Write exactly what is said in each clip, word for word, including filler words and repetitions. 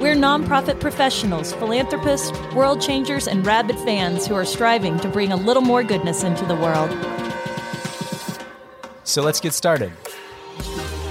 We're nonprofit professionals, philanthropists, world changers, and rabid fans who are striving to bring a little more goodness into the world. So let's get started.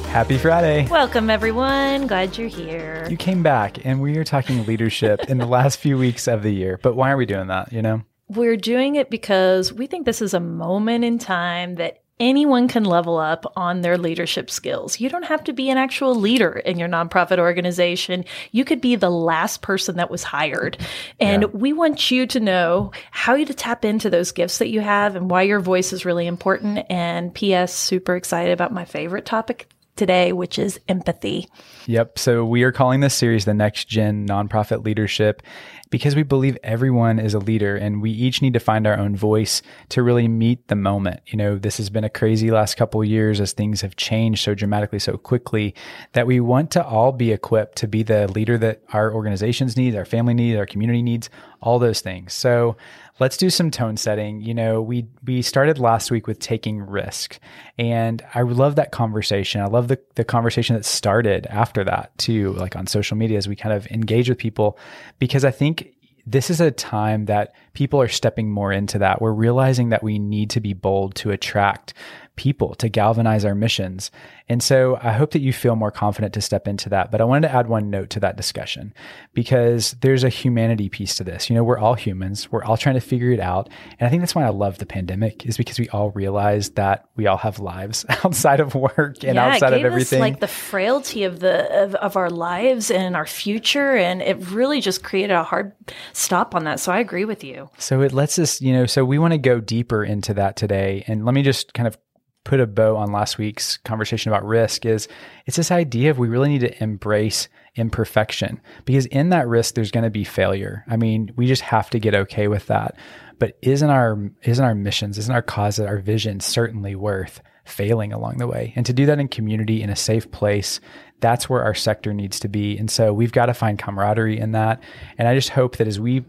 Happy Friday. Welcome, everyone. Glad you're here. You came back, and we are talking leadership in the last few weeks of the year. But why are we doing that, you know? We're doing it because we think this is a moment in time that anyone can level up on their leadership skills. You don't have to be an actual leader in your nonprofit organization. You could be the last person that was hired. And yeah. we want you to know how you to tap into those gifts that you have and why your voice is really important. And P S, super excited about my favorite topic today, which is empathy. Yep. So we are calling this series the Next Gen Nonprofit Leadership because we believe everyone is a leader and we each need to find our own voice to really meet the moment. You know, this has been a crazy last couple of years as things have changed so dramatically, so quickly, that we want to all be equipped to be the leader that our organizations need, our family needs, our community needs, all those things. So let's do some tone setting. You know, we we started last week with taking risk. And I love that conversation. I love the, the conversation that started after that too, like on social media as we kind of engage with people, because I think this is a time that people are stepping more into that. We're realizing that we need to be bold to attract people, to galvanize our missions. And so I hope that you feel more confident to step into that. But I wanted to add one note to that discussion because there's a humanity piece to this. You know, we're all humans. We're all trying to figure it out. And I think that's why I love the pandemic, is because we all realized that we all have lives outside of work and yeah, outside of everything. Yeah, it gave us like the frailty of, the, of, of our lives and our future. And it really just created a hard stop on that. So I agree with you. So it lets us, you know, so we want to go deeper into that today. And let me just kind of put a bow on last week's conversation about risk. Is it's this idea of we really need to embrace imperfection, because in that risk, there's going to be failure. I mean, we just have to get okay with that. But isn't our, isn't our missions, isn't our cause, our vision certainly worth failing along the way? And to do that in community, in a safe place, that's where our sector needs to be. And so we've got to find camaraderie in that. And I just hope that as we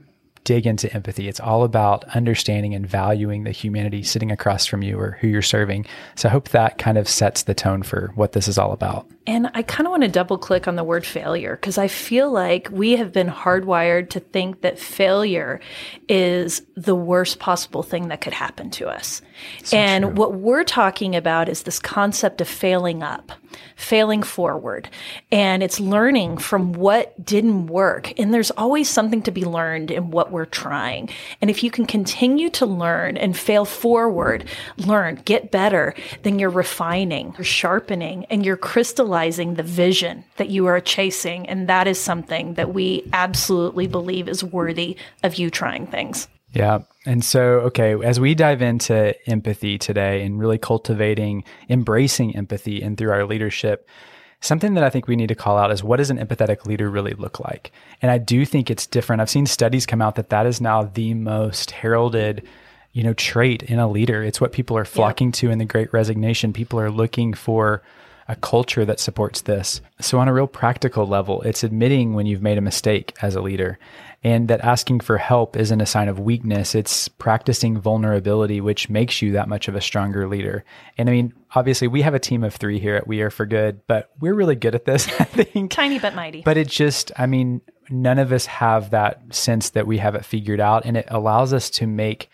dig into empathy, it's all about understanding and valuing the humanity sitting across from you or who you're serving. So I hope that kind of sets the tone for what this is all about. And I kind of want to double click on the word failure, because I feel like we have been hardwired to think that failure is the worst possible thing that could happen to us. So and true. What we're talking about is this concept of failing up, failing forward. And it's learning from what didn't work. And there's always something to be learned in what we're trying. And if you can continue to learn and fail forward, learn, get better, then you're refining, you're sharpening, and you're crystallizing the vision that you are chasing. And that is something that we absolutely believe is worthy of you trying things. Yeah. And so, okay, as we dive into empathy today and really cultivating, embracing empathy and through our leadership, something that I think we need to call out is, what does an empathetic leader really look like? And I do think it's different. I've seen studies come out that that is now the most heralded, you know, trait in a leader. It's what people are flocking yeah. to in the Great Resignation. People are looking for a culture that supports this. So on a real practical level, it's admitting when you've made a mistake as a leader, and that asking for help isn't a sign of weakness. It's practicing vulnerability, which makes you that much of a stronger leader. And I mean, obviously we have a team of three here at We Are For Good, but we're really good at this, I think. Tiny but mighty. But it just, I mean, none of us have that sense that we have it figured out, and it allows us to make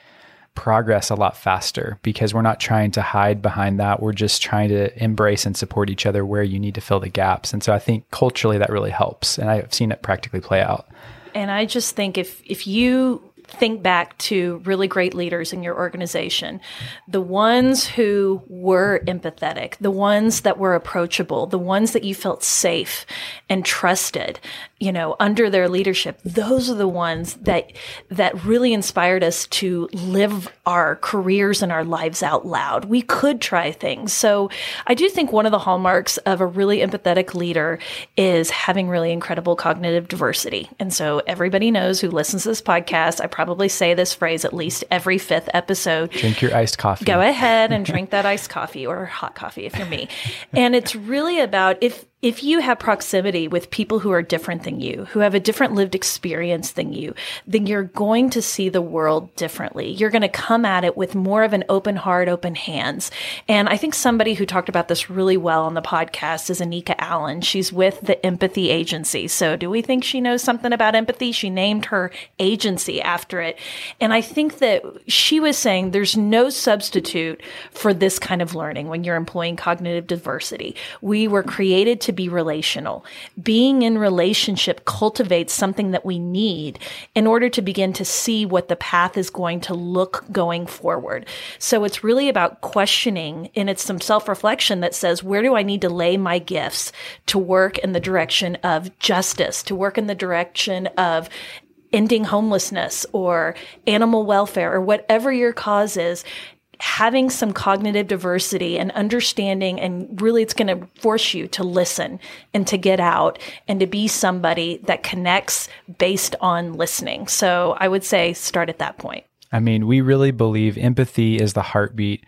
progress a lot faster because we're not trying to hide behind that. We're just trying to embrace and support each other where you need to fill the gaps. And so I think culturally that really helps. And I've seen it practically play out. And I just think if, if you think back to really great leaders in your organization, the ones who were empathetic, the ones that were approachable, the ones that you felt safe and trusted, you know, under their leadership, those are the ones that that really inspired us to live our careers and our lives out loud. We could try things. So I do think one of the hallmarks of a really empathetic leader is having really incredible cognitive diversity. And so everybody knows who listens to this podcast, I probably say this phrase at least every fifth episode. Drink your iced coffee. Go ahead and drink that iced coffee or hot coffee if you're me. And it's really about if If you have proximity with people who are different than you, who have a different lived experience than you, then you're going to see the world differently. You're going to come at it with more of an open heart, open hands. And I think somebody who talked about this really well on the podcast is Anika Allen. She's with the Empathy Agency. So do we think she knows something about empathy? She named her agency after it. And I think that she was saying there's no substitute for this kind of learning when you're employing cognitive diversity. We were created to be relational. Being in relationship cultivates something that we need in order to begin to see what the path is going to look going forward. So it's really about questioning, and it's some self-reflection that says, where do I need to lay my gifts to work in the direction of justice, to work in the direction of ending homelessness or animal welfare or whatever your cause is? Having some cognitive diversity and understanding, and really it's going to force you to listen and to get out and to be somebody that connects based on listening. So I would say start at that point. I mean, we really believe empathy is the heartbeat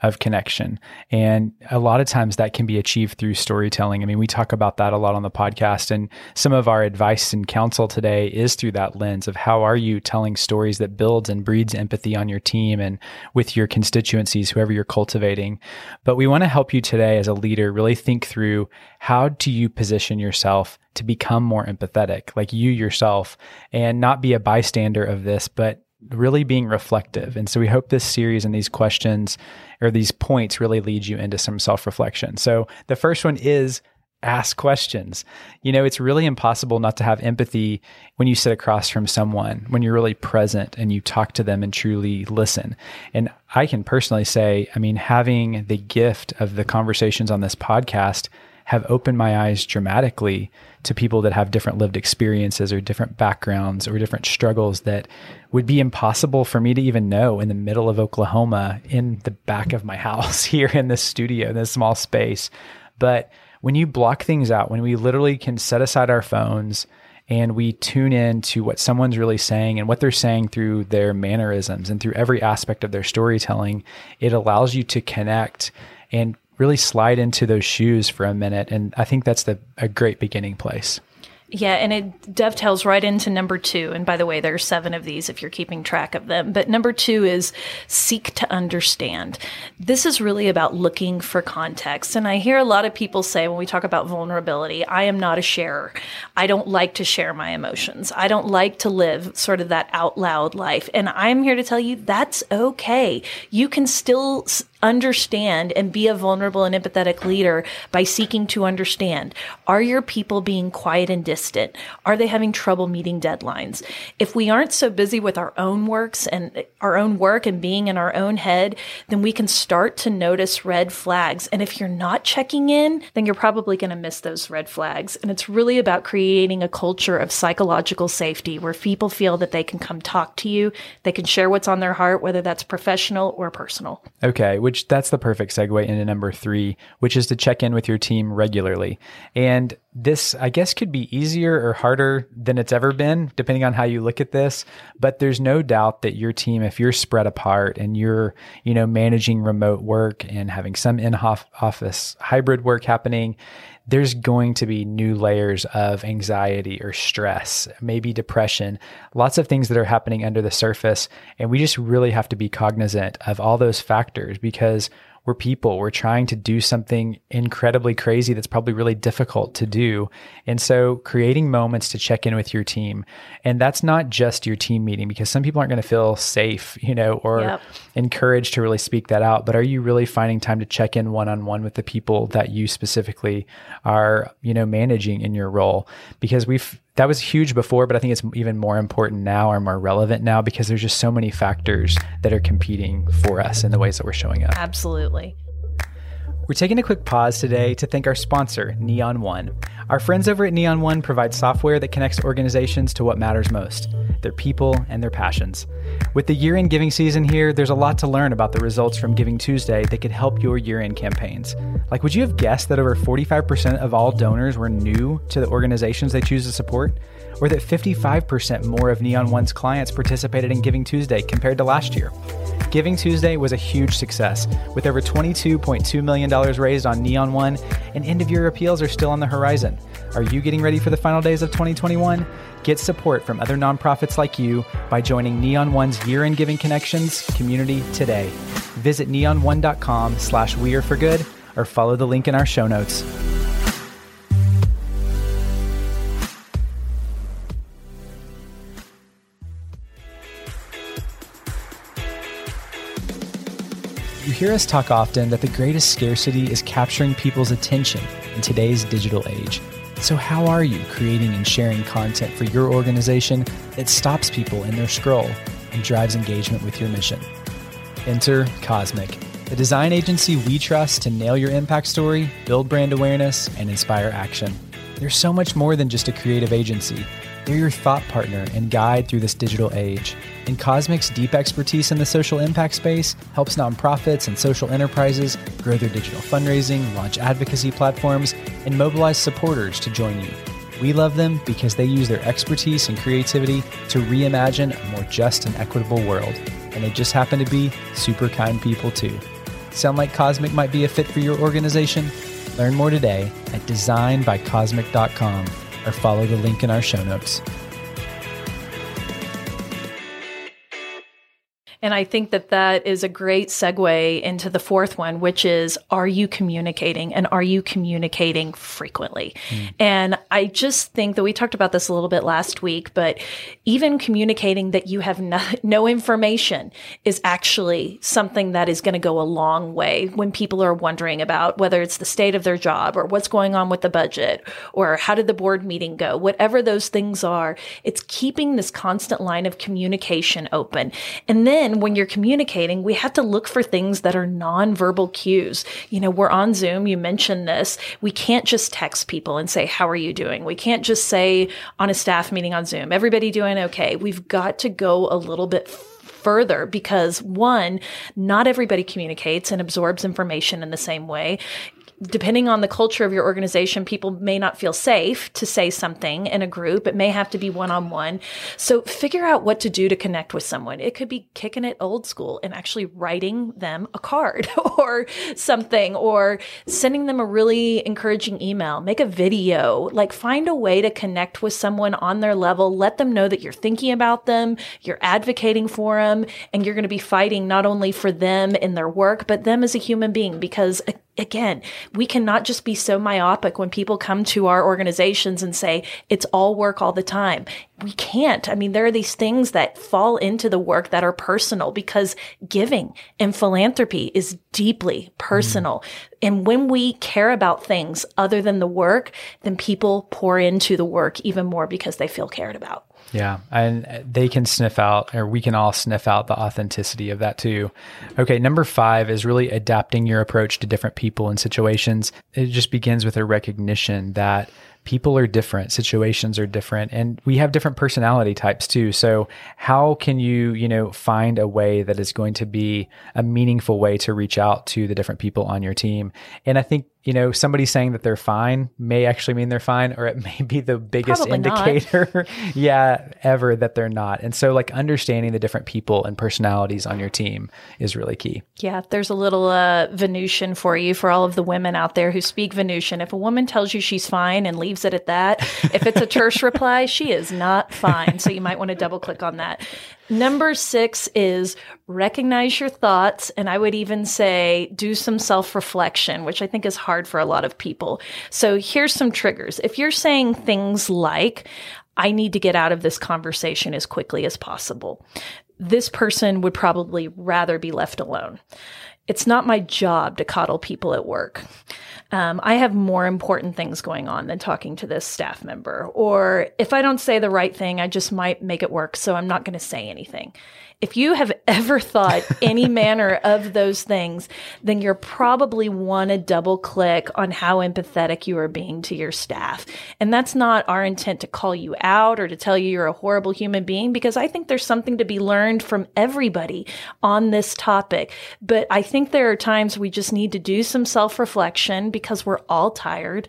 of connection. And a lot of times that can be achieved through storytelling. I mean, we talk about that a lot on the podcast, and some of our advice and counsel today is through that lens of how are you telling stories that builds and breeds empathy on your team and with your constituencies, whoever you're cultivating. But we want to help you today as a leader really think through, how do you position yourself to become more empathetic, like you yourself, and not be a bystander of this, but really being reflective. And so we hope this series and these questions or these points really lead you into some self-reflection. So the first one is ask questions. You know, it's really impossible not to have empathy when you sit across from someone, when you're really present and you talk to them and truly listen. And I can personally say, I mean, having the gift of the conversations on this podcast have opened my eyes dramatically to people that have different lived experiences or different backgrounds or different struggles that would be impossible for me to even know in the middle of Oklahoma, in the back of my house, here in this studio, in this small space. But when you block things out, when we literally can set aside our phones and we tune in to what someone's really saying and what they're saying through their mannerisms and through every aspect of their storytelling, it allows you to connect and really slide into those shoes for a minute. And I think that's the a great beginning place. Yeah, and it dovetails right into number two. And by the way, there are seven of these if you're keeping track of them. But number two is seek to understand. This is really about looking for context. And I hear a lot of people say, when we talk about vulnerability, I am not a sharer. I don't like to share my emotions. I don't like to live sort of that out loud life. And I'm here to tell you that's okay. You can still understand and be a vulnerable and empathetic leader by seeking to understand. Are your people being quiet and distant? Are they having trouble meeting deadlines? If we aren't so busy with our own works and our own work and being in our own head, then we can start to notice red flags. And if you're not checking in, then you're probably going to miss those red flags. And it's really about creating a culture of psychological safety where people feel that they can come talk to you, they can share what's on their heart, whether that's professional or personal. Okay. Which that's the perfect segue into number three, which is to check in with your team regularly. And this, I guess, could be easier or harder than it's ever been, depending on how you look at this. But there's no doubt that your team, if you're spread apart and you're, you know, managing remote work and having some in-office hybrid work happening, there's going to be new layers of anxiety or stress, maybe depression, lots of things that are happening under the surface. And we just really have to be cognizant of all those factors because we're people, we're trying to do something incredibly crazy that's probably really difficult to do. And so creating moments to check in with your team. And that's not just your team meeting, because some people aren't going to feel safe, you know, or yep. encouraged to really speak that out. But are you really finding time to check in one-on-one with the people that you specifically are, you know, managing in your role? Because we've That was huge before, but I think it's even more important now or more relevant now because there's just so many factors that are competing for us in the ways that we're showing up. Absolutely. We're taking a quick pause today to thank our sponsor, Neon One. Our friends over at Neon One provide software that connects organizations to what matters most, their people and their passions. With the year-end giving season here, there's a lot to learn about the results from Giving Tuesday that could help your year-end campaigns. Like, would you have guessed that over forty-five percent of all donors were new to the organizations they choose to support? Or that fifty-five percent more of Neon One's clients participated in Giving Tuesday compared to last year? Giving Tuesday was a huge success, with over twenty-two point two million dollars raised on Neon One, and end-of-year appeals are still on the horizon. Are you getting ready for the final days of twenty twenty-one? Get support from other nonprofits like you by joining Neon One's year-end giving connections community today. Visit neon one dot com slash we are for good, or follow the link in our show notes. You hear us talk often that the greatest scarcity is capturing people's attention in today's digital age. So how are you creating and sharing content for your organization that stops people in their scroll and drives engagement with your mission? Enter Cosmic, the design agency we trust to nail your impact story, build brand awareness, and inspire action. They're so much more than just a creative agency. They're your thought partner and guide through this digital age. And Cosmic's deep expertise in the social impact space helps nonprofits and social enterprises grow their digital fundraising, launch advocacy platforms, and mobilize supporters to join you. We love them because they use their expertise and creativity to reimagine a more just and equitable world. And they just happen to be super kind people too. Sound like Cosmic might be a fit for your organization? Learn more today at design by cosmic dot com. Or follow the link in our show notes. And I think that that is a great segue into the fourth one, which is, are you communicating, and are you communicating frequently? Mm. And I just think that we talked about this a little bit last week, but even communicating that you have no, no information is actually something that is going to go a long way when people are wondering about whether it's the state of their job or what's going on with the budget or how did the board meeting go, whatever those things are, it's keeping this constant line of communication open. And then when you're communicating, we have to look for things that are nonverbal cues. You know, we're on Zoom. You mentioned this. We can't just text people and say, how are you doing? We can't just say on a staff meeting on Zoom, everybody doing okay. We've got to go a little bit further because, one, not everybody communicates and absorbs information in the same way. Depending on the culture of your organization, people may not feel safe to say something in a group. It may have to be one-on-one. So figure out what to do to connect with someone. It could be kicking it old school and actually writing them a card or something, or sending them a really encouraging email. Make a video. Like, find a way to connect with someone on their level. Let them know that you're thinking about them, you're advocating for them, and you're going to be fighting not only for them in their work, but them as a human being. Because again, we cannot just be so myopic when people come to our organizations and say, it's all work all the time. We can't. I mean, there are these things that fall into the work that are personal, because giving and philanthropy is deeply personal. Mm. And when we care about things other than the work, then people pour into the work even more because they feel cared about. Yeah. And they can sniff out, or we can all sniff out, the authenticity of that too. Okay. Number five is really adapting your approach to different people and situations. It just begins with a recognition that people are different, situations are different, and we have different personality types too. So how can you, you know, find a way that is going to be a meaningful way to reach out to the different people on your team? And I think, you know, somebody saying that they're fine may actually mean they're fine, or it may be the biggest Probably indicator yeah, ever that they're not. And so, like, understanding the different people and personalities on your team is really key. Yeah. There's a little uh, Venusian for you, for all of the women out there who speak Venusian. If a woman tells you she's fine and leaves it at that, if it's a terse reply, she is not fine. So you might want to double click on that. Number six is recognize your thoughts. And I would even say do some self-reflection, which I think is hard for a lot of people. So here's some triggers. If you're saying things like, I need to get out of this conversation as quickly as possible, this person would probably rather be left alone. It's not my job to coddle people at work. Um, I have more important things going on than talking to this staff member. Or if I don't say the right thing, I just might make it work, so I'm not going to say anything. If you have ever thought any manner of those things, then you're probably want to double click on how empathetic you are being to your staff. And that's not our intent to call you out or to tell you you're a horrible human being, because I think there's something to be learned from everybody on this topic. But I think there are times we just need to do some self-reflection because we're all tired.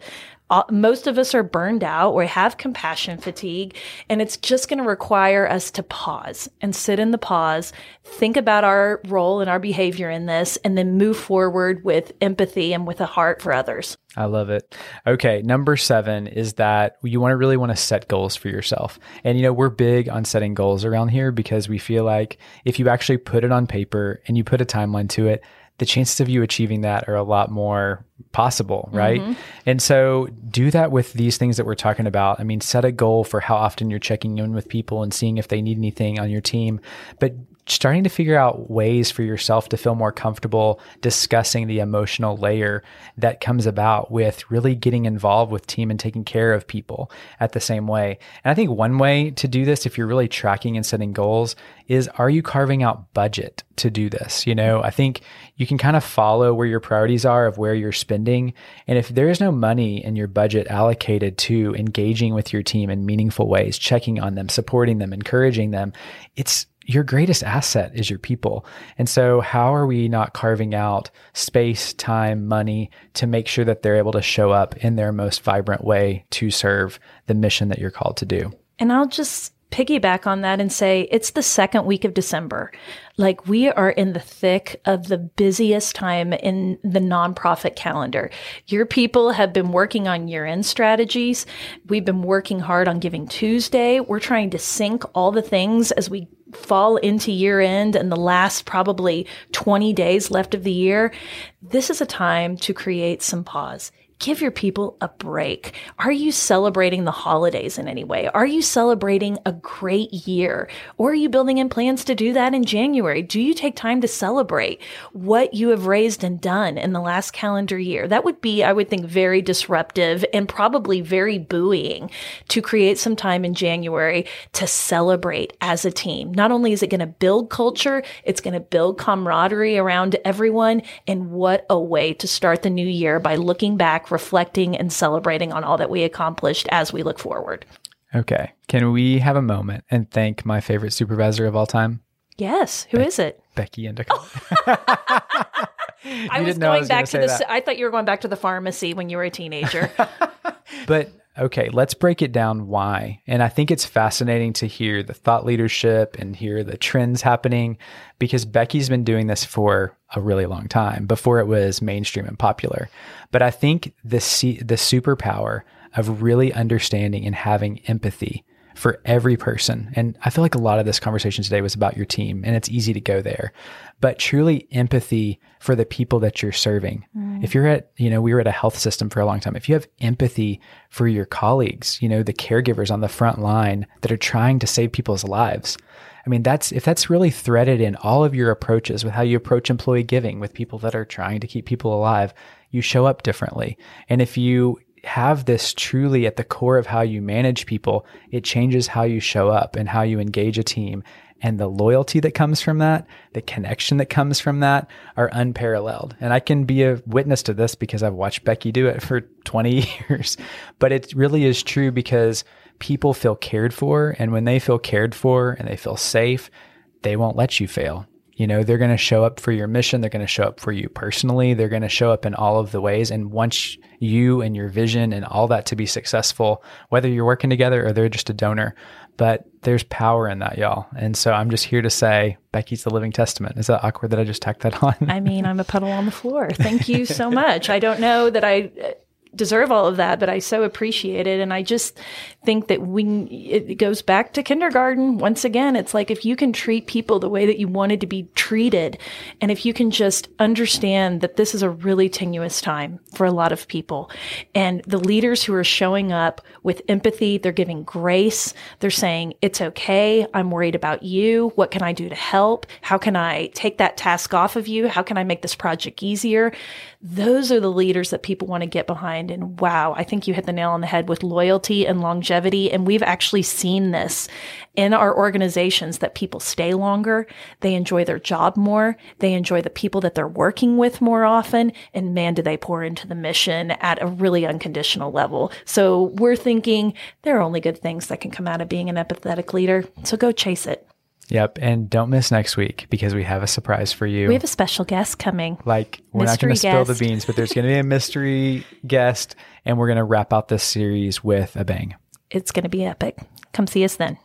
Uh, most of us are burned out or have compassion fatigue, and it's just going to require us to pause and sit in the pause, think about our role and our behavior in this, and then move forward with empathy and with a heart for others. I love it. Okay. Number seven is that you want to really want to set goals for yourself. And, you know, we're big on setting goals around here because we feel like if you actually put it on paper and you put a timeline to it, the chances of you achieving that are a lot more possible, right? Mm-hmm. And so do that with these things that we're talking about. I mean, set a goal for how often you're checking in with people and seeing if they need anything on your team, but starting to figure out ways for yourself to feel more comfortable discussing the emotional layer that comes about with really getting involved with team and taking care of people at the same way. And I think one way to do this, if you're really tracking and setting goals, is are you carving out budget to do this? You know, I think you can kind of follow where your priorities are of where you're spending. And if there is no money in your budget allocated to engaging with your team in meaningful ways, checking on them, supporting them, encouraging them, it's your greatest asset is your people. And so how are we not carving out space, time, money to make sure that they're able to show up in their most vibrant way to serve the mission that you're called to do? And I'll just piggyback on that and say, it's the second week of December. Like, we are in the thick of the busiest time in the nonprofit calendar. Your people have been working on year-end strategies. We've been working hard on Giving Tuesday. We're trying to sync all the things as we fall into year end and the last probably twenty days left of the year. This is a time to create some pause. Give your people a break. Are you celebrating the holidays in any way? Are you celebrating a great year? Or are you building in plans to do that in January? Do you take time to celebrate what you have raised and done in the last calendar year? That would be, I would think, very disruptive and probably very buoying to create some time in January to celebrate as a team. Not only is it going to build culture, it's going to build camaraderie around everyone. And what a way to start the new year by looking back, reflecting and celebrating on all that we accomplished as we look forward. Okay. Can we have a moment and thank my favorite supervisor of all time? Yes. Who Be- is it? Becky Endicott. Oh. I was going I was back to the, that. I thought you were going back to the pharmacy when you were a teenager. But okay, let's break it down why. And I think it's fascinating to hear the thought leadership and hear the trends happening, because Becky's been doing this for a really long time before it was mainstream and popular. But I think the C- the superpower of really understanding and having empathy for every person. And I feel like a lot of this conversation today was about your team, and it's easy to go there, but truly empathy for the people that you're serving. Mm. If you're at, you know, we were at a health system for a long time. If you have empathy for your colleagues, you know, the caregivers on the front line that are trying to save people's lives. I mean, that's, if that's really threaded in all of your approaches with how you approach employee giving with people that are trying to keep people alive, you show up differently. And if you have this truly at the core of how you manage people, it changes how you show up and how you engage a team. And the loyalty that comes from that, the connection that comes from that are unparalleled. And I can be a witness to this because I've watched Becky do it for twenty years, but it really is true because people feel cared for. And when they feel cared for and they feel safe, they won't let you fail. You know, they're going to show up for your mission. They're going to show up for you personally. They're going to show up in all of the ways. And once you and your vision and all that to be successful, whether you're working together or they're just a donor, but there's power in that, y'all. And so I'm just here to say, Becky's the living testament. Is that awkward that I just tacked that on? I mean, I'm a puddle on the floor. Thank you so much. I don't know that I deserve all of that, but I so appreciate it. And I just think that when it goes back to kindergarten, once again, it's like, if you can treat people the way that you wanted to be treated, and if you can just understand that this is a really tenuous time for a lot of people, and the leaders who are showing up with empathy, they're giving grace, they're saying, it's okay, I'm worried about you, what can I do to help? How can I take that task off of you? How can I make this project easier? Those are the leaders that people want to get behind. mind. And wow, I think you hit the nail on the head with loyalty and longevity. And we've actually seen this in our organizations, that people stay longer, they enjoy their job more, they enjoy the people that they're working with more often, and man, do they pour into the mission at a really unconditional level. So we're thinking there are only good things that can come out of being an empathetic leader. So go chase it. Yep. And don't miss next week, because we have a surprise for you. We have a special guest coming. Like, we're mystery not going to spill the beans, but there's going to be a mystery guest, and we're going to wrap out this series with a bang. It's going to be epic. Come see us then.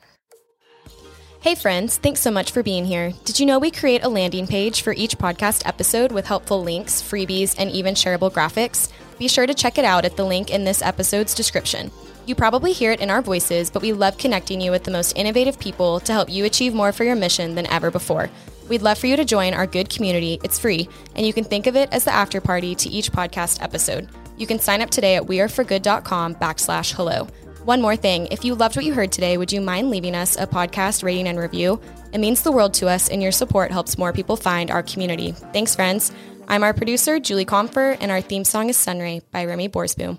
Hey friends, thanks so much for being here. Did you know we create a landing page for each podcast episode with helpful links, freebies, and even shareable graphics? Be sure to check it out at the link in this episode's description. You probably hear it in our voices, but we love connecting you with the most innovative people to help you achieve more for your mission than ever before. We'd love for you to join our good community. It's free, and you can think of it as the after party to each podcast episode. You can sign up today at weareforgood.com backslash hello. One more thing, if you loved what you heard today, would you mind leaving us a podcast rating and review? It means the world to us, and your support helps more people find our community. Thanks, friends. I'm our producer, Julie Comfer, and our theme song is Sunray by Remy Borsboom.